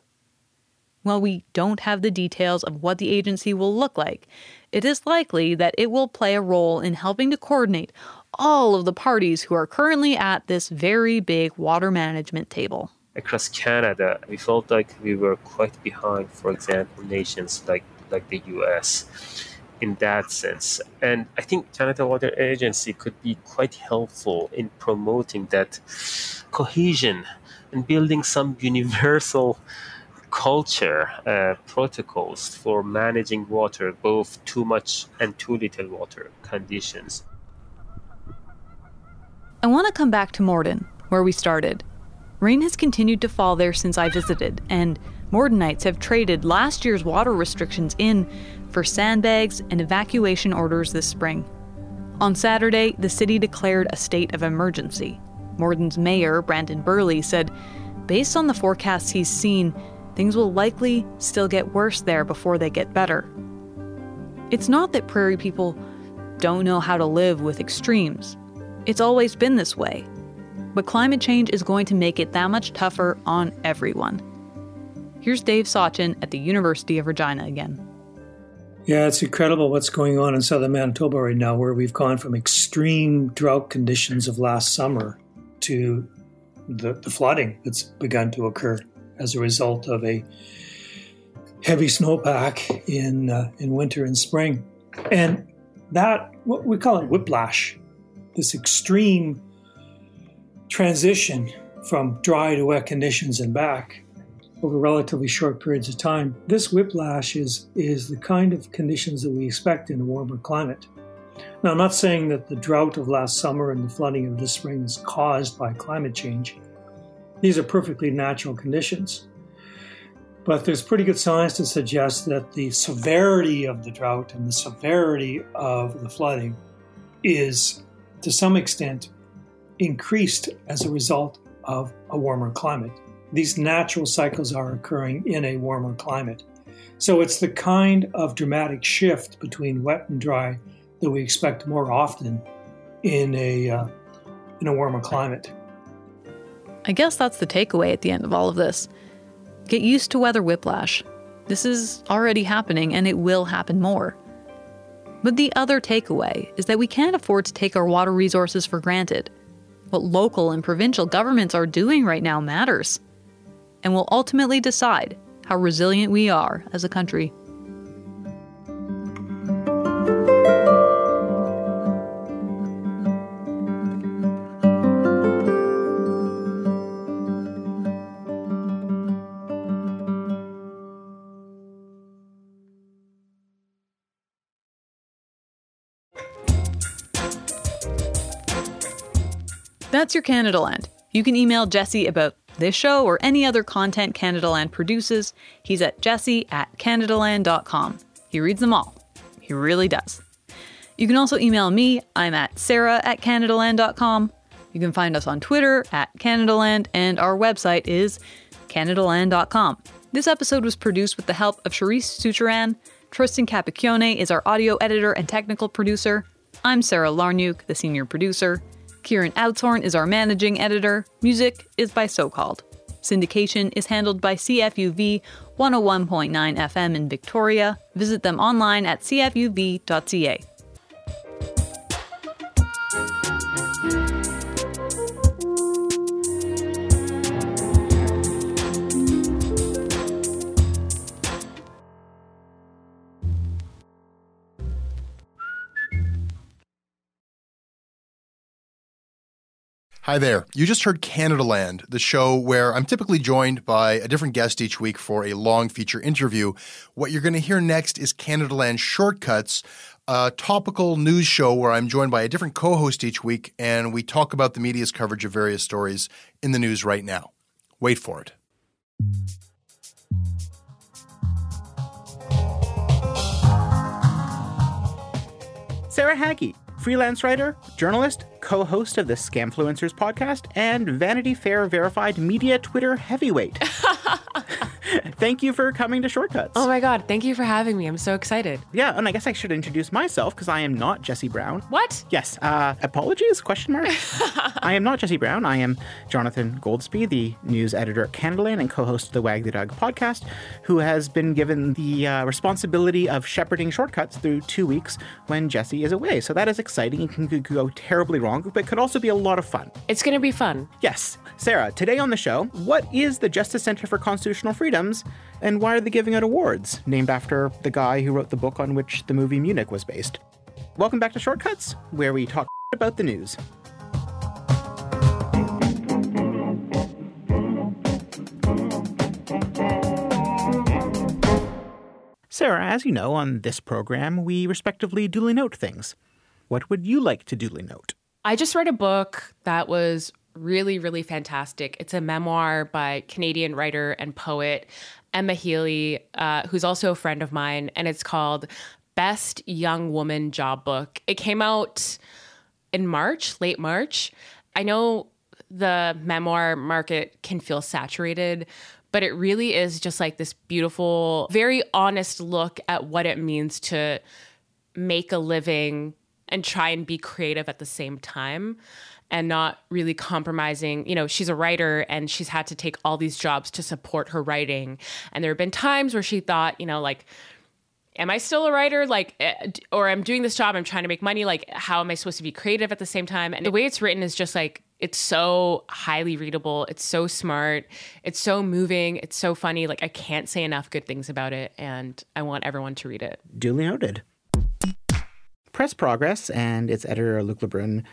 While we don't have the details of what the agency will look like, it is likely that it will play a role in helping to coordinate all of the parties who are currently at this very big water management table. Across Canada, we felt like we were quite behind, for example, nations like, like the U S, in that sense. And I think Canada Water Agency could be quite helpful in promoting that cohesion and building some universal culture uh, protocols for managing water, both too much and too little water conditions. I want to come back to Morden, where we started. Rain has continued to fall there since I visited, and Mordenites have traded last year's water restrictions in for sandbags and evacuation orders this spring. On Saturday, the city declared a state of emergency. Morden's mayor, Brandon Burley, said, based on the forecasts he's seen, things will likely still get worse there before they get better. It's not that prairie people don't know how to live with extremes. It's always been this way. But climate change is going to make it that much tougher on everyone. Here's Dave Sauchyn at the University of Regina again. Yeah, it's incredible what's going on in southern Manitoba right now, where we've gone from extreme drought conditions of last summer to the, the flooding that's begun to occur as a result of a heavy snowpack in uh, in winter and spring. And that, what we call it whiplash, this extreme transition from dry to wet conditions and back over relatively short periods of time. This whiplash is, is the kind of conditions that we expect in a warmer climate. Now, I'm not saying that the drought of last summer and the flooding of this spring is caused by climate change. These are perfectly natural conditions. But there's pretty good science to suggest that the severity of the drought and the severity of the flooding is, to some extent, increased as a result of a warmer climate. These natural cycles are occurring in a warmer climate. So it's the kind of dramatic shift between wet and dry that we expect more often in a uh, in a warmer climate. I guess that's the takeaway at the end of all of this. Get used to weather whiplash. This is already happening and it will happen more. But the other takeaway is that we can't afford to take our water resources for granted. What local and provincial governments are doing right now matters, and will ultimately decide how resilient we are as a country. That's your CanadaLand. You can email Jesse about this show or any other content CanadaLand produces. He's at jesse at canadaland dot com. He reads them all. He really does. You can also email me. I'm at sarah at canadaland dot com. You can find us on Twitter at CanadaLand, and our website is canadaland dot com. This episode was produced with the help of Charisse Sucharan. Tristan Capaccione is our audio editor and technical producer. I'm Sarah Lawrynuik, the senior producer. Kieran Oudshoorn is our managing editor. Music is by So-Called. Syndication is handled by C F U V one oh one point nine F M in Victoria. Visit them online at c f u v dot c a. Hi there. You just heard CanadaLand, the show where I'm typically joined by a different guest each week for a long feature interview. What you're going to hear next is CanadaLand Shortcuts, a topical news show where I'm joined by a different co-host each week, and we talk about the media's coverage of various stories in the news right now. Wait for it. Sarah Haggie, freelance writer, journalist, co-host of the Scamfluencers podcast, and Vanity Fair verified media Twitter heavyweight. Thank you for coming to Shortcuts. Oh my God, thank you for having me. I'm so excited. Yeah, and I guess I should introduce myself because I am not Jesse Brown. What? Yes, uh, apologies, question mark. I am not Jesse Brown. I am Jonathan Goldsby, the news editor at CanadaLand and co-host of the Wag the Dog podcast, who has been given the uh, responsibility of shepherding Shortcuts through two weeks when Jesse is away. So that is exciting and can go terribly wrong, but could also be a lot of fun. It's going to be fun. Yes. Sarah, today on the show, what is the Justice Center for Constitutional Freedoms, and why are they giving out awards named after the guy who wrote the book on which the movie Munich was based? Welcome back to Shortcuts, where we talk about the news. Sarah, as you know, on this program, we respectively duly note things. What would you like to duly note? I just read a book that was really, really fantastic. It's a memoir by Canadian writer and poet Emma Healy, uh, who's also a friend of mine, and it's called Best Young Woman Job Book. It came out in March, late March. I know the memoir market can feel saturated, but it really is just like this beautiful, very honest look at what it means to make a living and try and be creative at the same time and not really compromising. You know, she's a writer and she's had to take all these jobs to support her writing. And there have been times where she thought, you know, like, am I still a writer? Like, or I'm doing this job, I'm trying to make money. Like, how am I supposed to be creative at the same time? And the way it's written is just like, it's so highly readable. It's so smart. It's so moving. It's so funny. Like, I can't say enough good things about it. And I want everyone to read it. Duly noted. Press Progress and its editor, Luc Lebrun,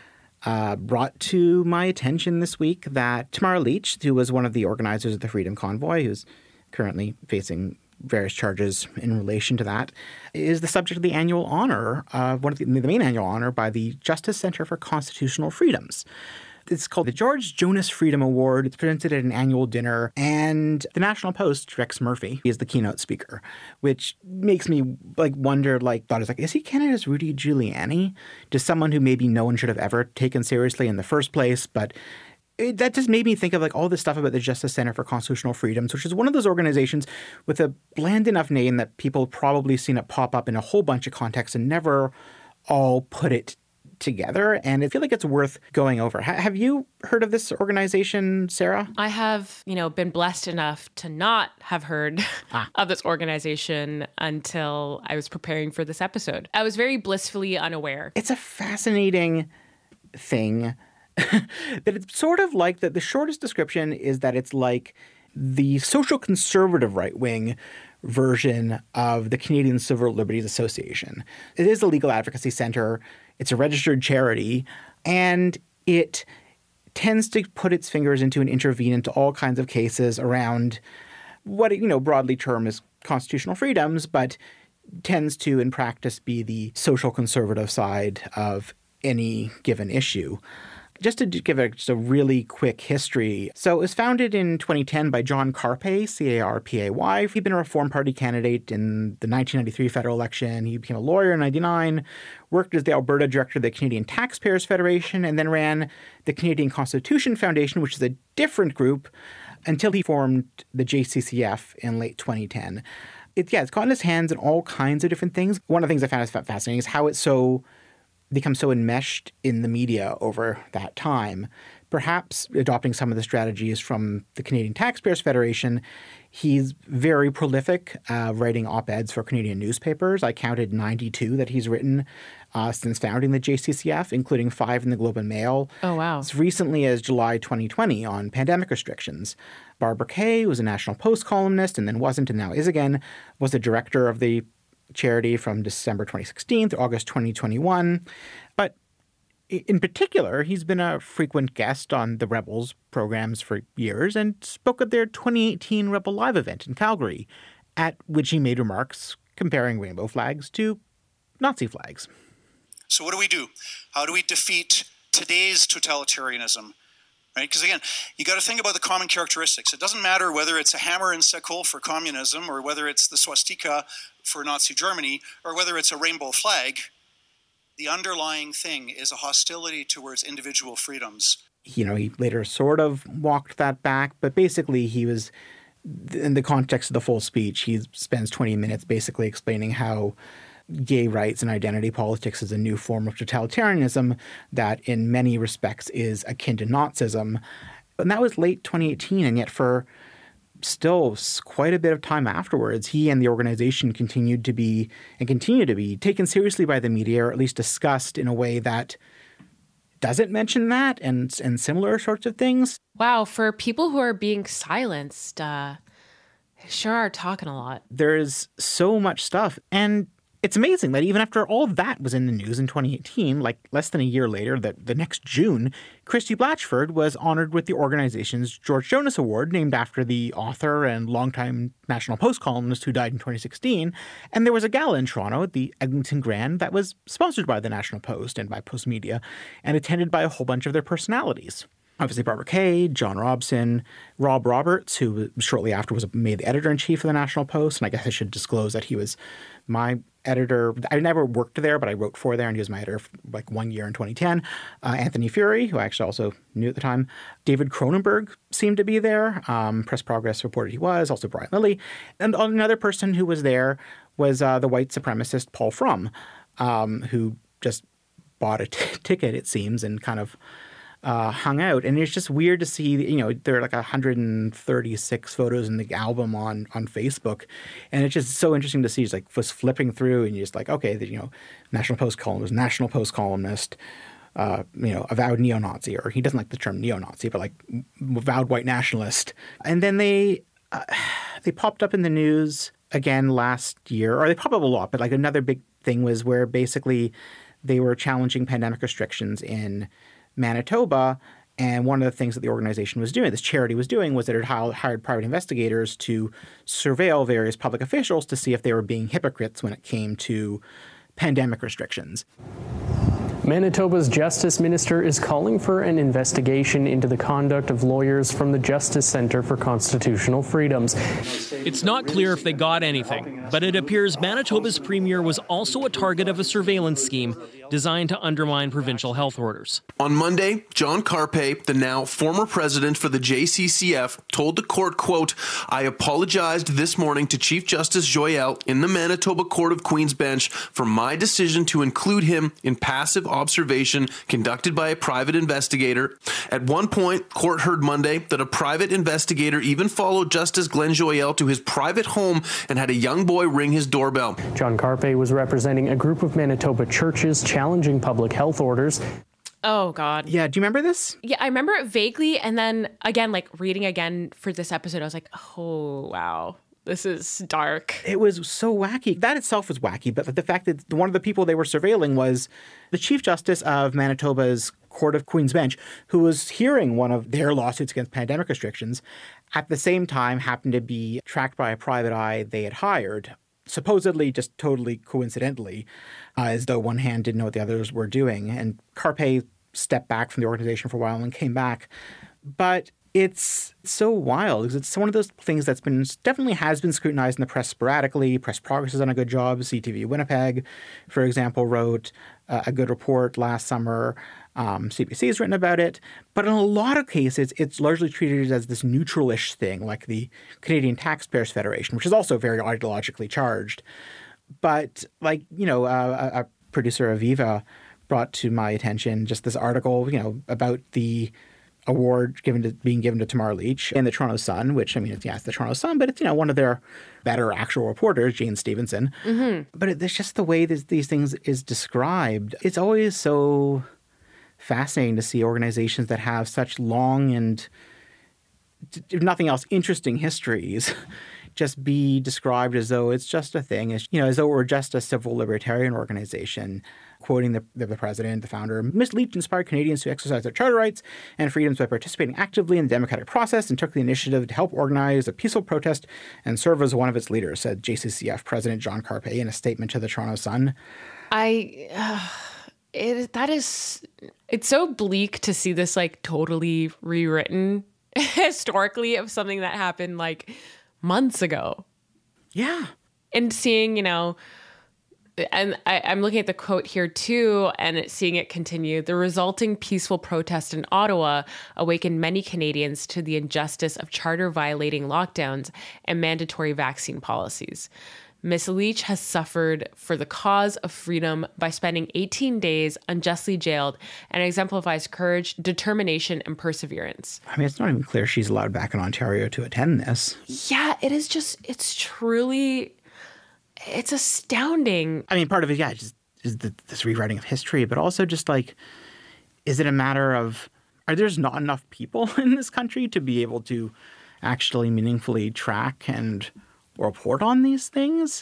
Uh, brought to my attention this week that Tamara Leach, who was one of the organizers of the Freedom Convoy, who's currently facing various charges in relation to that, is the subject of the annual honor, uh, one of the, the main annual honor by the Justice Center for Constitutional Freedoms. It's called the George Jonas Freedom Award. It's presented at an annual dinner. And the National Post, Rex Murphy, is the keynote speaker, which makes me like wonder, like, thought is like, is he Canada's Rudy Giuliani? Just someone who maybe no one should have ever taken seriously in the first place. But it, that just made me think of like all this stuff about the Justice Center for Constitutional Freedoms, which is one of those organizations with a bland enough name that people probably seen it pop up in a whole bunch of contexts and never all put it together, and I feel like it's worth going over. H- have you heard of this organization, Sarah? I have, you know, been blessed enough to not have heard ah. of this organization until I was preparing for this episode. I was very blissfully unaware. It's a fascinating thing that it's sort of like that the shortest description is that it's like the social conservative right wing version of the Canadian Civil Liberties Association. It is a legal advocacy center. It's a registered charity, and it tends to put its fingers into and intervene into all kinds of cases around what it, you know, broadly termed as constitutional freedoms, but tends to in practice be the social conservative side of any given issue. Just to give it just a really quick history. So it was founded in twenty ten by John Carpay, C A R P A Y. He'd been a Reform Party candidate in the nineteen ninety-three federal election. He became a lawyer in ninety-nine, worked as the Alberta director of the Canadian Taxpayers Federation, and then ran the Canadian Constitution Foundation, which is a different group, until he formed the J C C F in late twenty ten. It, yeah, it's gotten its hands in all kinds of different things. One of the things I found fascinating is how it's so become so enmeshed in the media over that time. Perhaps adopting some of the strategies from the Canadian Taxpayers Federation, he's very prolific uh, writing op-eds for Canadian newspapers. I counted ninety-two that he's written uh, since founding the J C C F, including five in the Globe and Mail. Oh, wow. As recently as July twenty twenty on pandemic restrictions. Barbara Kay, who was a National Post columnist and then wasn't and now is again, was the director of the charity from December twenty sixteen to August twenty twenty-one. But in particular, he's been a frequent guest on the Rebels programs for years and spoke at their twenty eighteen Rebel Live event in Calgary, at which he made remarks comparing rainbow flags to Nazi flags. So what do we do? How do we defeat today's totalitarianism? Right? Because again, you got to think about the common characteristics. It doesn't matter whether it's a hammer and sickle for communism or whether it's the swastika for Nazi Germany or whether it's a rainbow flag. The underlying thing is a hostility towards individual freedoms. You know, he later sort of walked that back, but basically he was, in the context of the full speech, he spends twenty minutes basically explaining how gay rights and identity politics is a new form of totalitarianism that in many respects is akin to Nazism. And that was late twenty eighteen, and yet for still quite a bit of time afterwards, he and the organization continued to be and continue to be taken seriously by the media, or at least discussed in a way that doesn't mention that and, and similar sorts of things. Wow, for people who are being silenced, uh, they sure are talking a lot. There is so much stuff. And It's amazing that even after all that was in the news in twenty eighteen, like less than a year later, that the next June, Christy Blatchford was honored with the organization's George Jonas Award, named after the author and longtime National Post columnist who died in twenty sixteen. And there was a gala in Toronto at the Eglinton Grand that was sponsored by the National Post and by Postmedia and attended by a whole bunch of their personalities. Obviously, Barbara Kay, John Robson, Rob Roberts, who shortly after was made the editor-in-chief of the National Post. And I guess I should disclose that he was my editor. I never worked there, but I wrote for there, and he was my editor for like one year in twenty ten. Uh, Anthony Fury, who I actually also knew at the time. David Cronenberg seemed to be there. Um, Press Progress reported he was. Also Brian Lilly. And another person who was there was uh, the white supremacist Paul Fromm, um, who just bought a t- ticket, it seems, and kind of Uh, hung out. And it's just weird to see, you know, there are like one hundred thirty-six photos in the album on on Facebook. And it's just so interesting to see. It's like was flipping through and you're just like, okay, the, you know, National Post columnist, National Post columnist, uh, you know, avowed neo-Nazi, or he doesn't like the term neo-Nazi, but like avowed white nationalist. And then they uh, they popped up in the news again last year, or they popped up a lot, but like another big thing was where basically they were challenging pandemic restrictions in Manitoba, and one of the things that the organization was doing, this charity was doing, was that it hired private investigators to surveil various public officials to see if they were being hypocrites when it came to pandemic restrictions. Manitoba's Justice Minister is calling for an investigation into the conduct of lawyers from the Justice Center for Constitutional Freedoms. It's not clear if they got anything, but it appears Manitoba's premier was also a target of a surveillance scheme designed to undermine provincial health orders. On Monday, John Carpay, the now former president for the J C C F, told the court, quote, "I apologized this morning to Chief Justice Joyelle in the Manitoba Court of Queen's Bench for my decision to include him in passive observation conducted by a private investigator." At one point, court heard Monday that a private investigator even followed Justice Glenn Joyelle to his private home and had a young boy ring his doorbell. John Carpay was representing a group of Manitoba churches challenging public health orders. Oh, God. Yeah. Do you remember this? Yeah, I remember it vaguely. And then again, like reading again for this episode, I was like, oh, wow. This is dark. It was so wacky. That itself was wacky. But the fact that one of the people they were surveilling was the Chief Justice of Manitoba's Court of Queen's Bench, who was hearing one of their lawsuits against pandemic restrictions, at the same time happened to be tracked by a private eye they had hired, supposedly just totally coincidentally, uh, as though one hand didn't know what the others were doing. And Carpay stepped back from the organization for a while and came back. But it's so wild because it's one of those things that's been definitely has been scrutinized in the press sporadically. Press Progress has done a good job. C T V Winnipeg, for example, wrote uh, a good report last summer. Um, C B C has written about it. But in a lot of cases, it's largely treated as this neutral-ish thing, like the Canadian Taxpayers Federation, which is also very ideologically charged. But, like, you know, uh, a producer of Viva brought to my attention just this article, you know, about the award given to being given to Tamar Leach in the Toronto Sun, which, I mean, it's, yeah, it's the Toronto Sun, but it's, you know, one of their better actual reporters, Jane Stevenson. Mm-hmm. But it, it's just the way this, these things is described. It's always so fascinating to see organizations that have such long and, if nothing else, interesting histories just be described as though it's just a thing, as, you know, as though it were just a civil libertarian organization. Quoting the, the president, the founder, Miz Leach inspired Canadians to exercise their charter rights and freedoms by participating actively in the democratic process and took the initiative to help organize a peaceful protest and serve as one of its leaders, said J C C F President John Carpay in a statement to the Toronto Sun. I... Uh... It, that is, it's so bleak to see this like totally rewritten historically of something that happened like months ago. Yeah. And seeing, you know, and I, I'm looking at the quote here too, and it, seeing it continue, the resulting peaceful protest in Ottawa awakened many Canadians to the injustice of charter violating lockdowns and mandatory vaccine policies. Miz Leach has suffered for the cause of freedom by spending eighteen days unjustly jailed and exemplifies courage, determination, and perseverance. I mean, it's not even clear she's allowed back in Ontario to attend this. Yeah, it is just, it's truly, it's astounding. I mean, part of it, yeah, just, is the, this rewriting of history, but also just like, is it a matter of, are there's not enough people in this country to be able to actually meaningfully track and report on these things?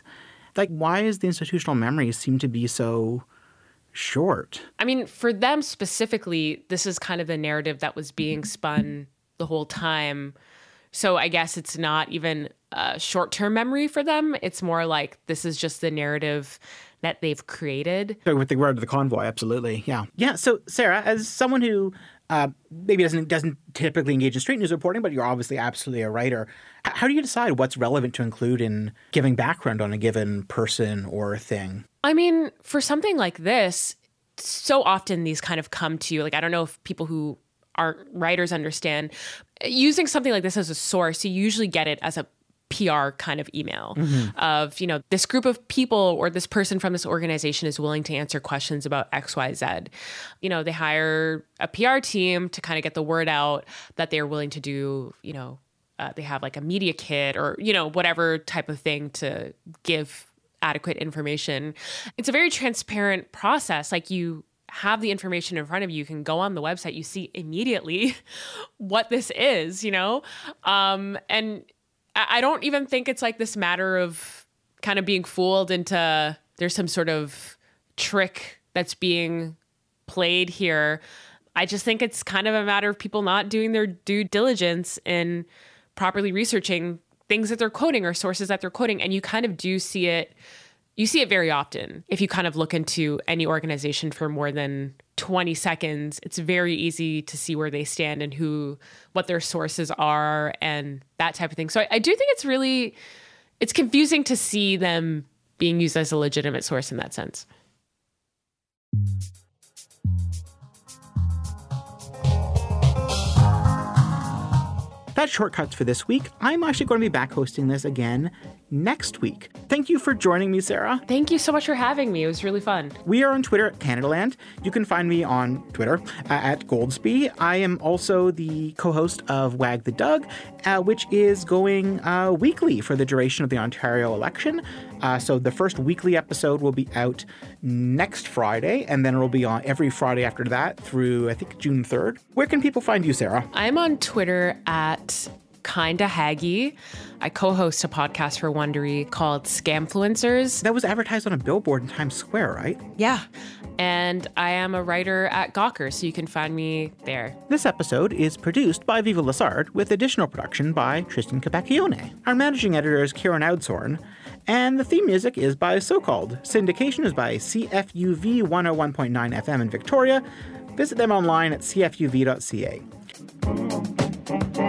Like, why is the institutional memory seem to be so short? I mean, for them specifically, this is kind of the narrative that was being spun the whole time. So I guess it's not even uh, short-term memory for them. It's more like this is just the narrative that they've created. So with the word of the convoy, absolutely, yeah. Yeah, so Sarah, as someone who uh, maybe doesn't doesn't typically engage in street news reporting, but you're obviously absolutely a writer, how do you decide what's relevant to include in giving background on a given person or thing? I mean, for something like this, so often these kind of come to you. Like, I don't know if people who aren't writers understand, using something like this as a source, you usually get it as a P R kind of email mm-hmm. of, you know, this group of people or this person from this organization is willing to answer questions about X, Y, Z. You know, they hire a P R team to kind of get the word out that they're willing to do, you know, uh, they have like a media kit or, you know, whatever type of thing to give adequate information. It's a very transparent process. Like, you have the information in front of you, you can go on the website, you see immediately what this is, you know? Um, and I don't even think it's like this matter of kind of being fooled into there's some sort of trick that's being played here. I just think it's kind of a matter of people not doing their due diligence in properly researching things that they're quoting or sources that they're quoting. And you kind of do see it You see it very often. If you kind of look into any organization for more than twenty seconds, it's very easy to see where they stand and who, what their sources are and that type of thing. So I, I do think it's really, it's confusing to see them being used as a legitimate source in that sense. That's Shortcuts for this week. I'm actually going to be back hosting this again next week. Thank you for joining me, Sarah. Thank you so much for having me. It was really fun. We are on Twitter at CanadaLand. You can find me on Twitter uh, at Goldsby. I am also the co-host of Wag the Dog, uh, which is going uh, weekly for the duration of the Ontario election. Uh, so the first weekly episode will be out next Friday, and then it will be on every Friday after that through, I think, June third. Where can people find you, Sarah? I'm on Twitter at Kinda Haggy. I co-host a podcast for Wondery called Scamfluencers. That was advertised on a billboard in Times Square, right? Yeah. And I am a writer at Gawker, so you can find me there. This episode is produced by Viva Lessard with additional production by Tristan Capaccione. Our managing editor is Kieran Oudshoorn, and the theme music is by So-Called. Syndication is by C F U V one oh one point nine F M in Victoria. Visit them online at C F U V dot C A.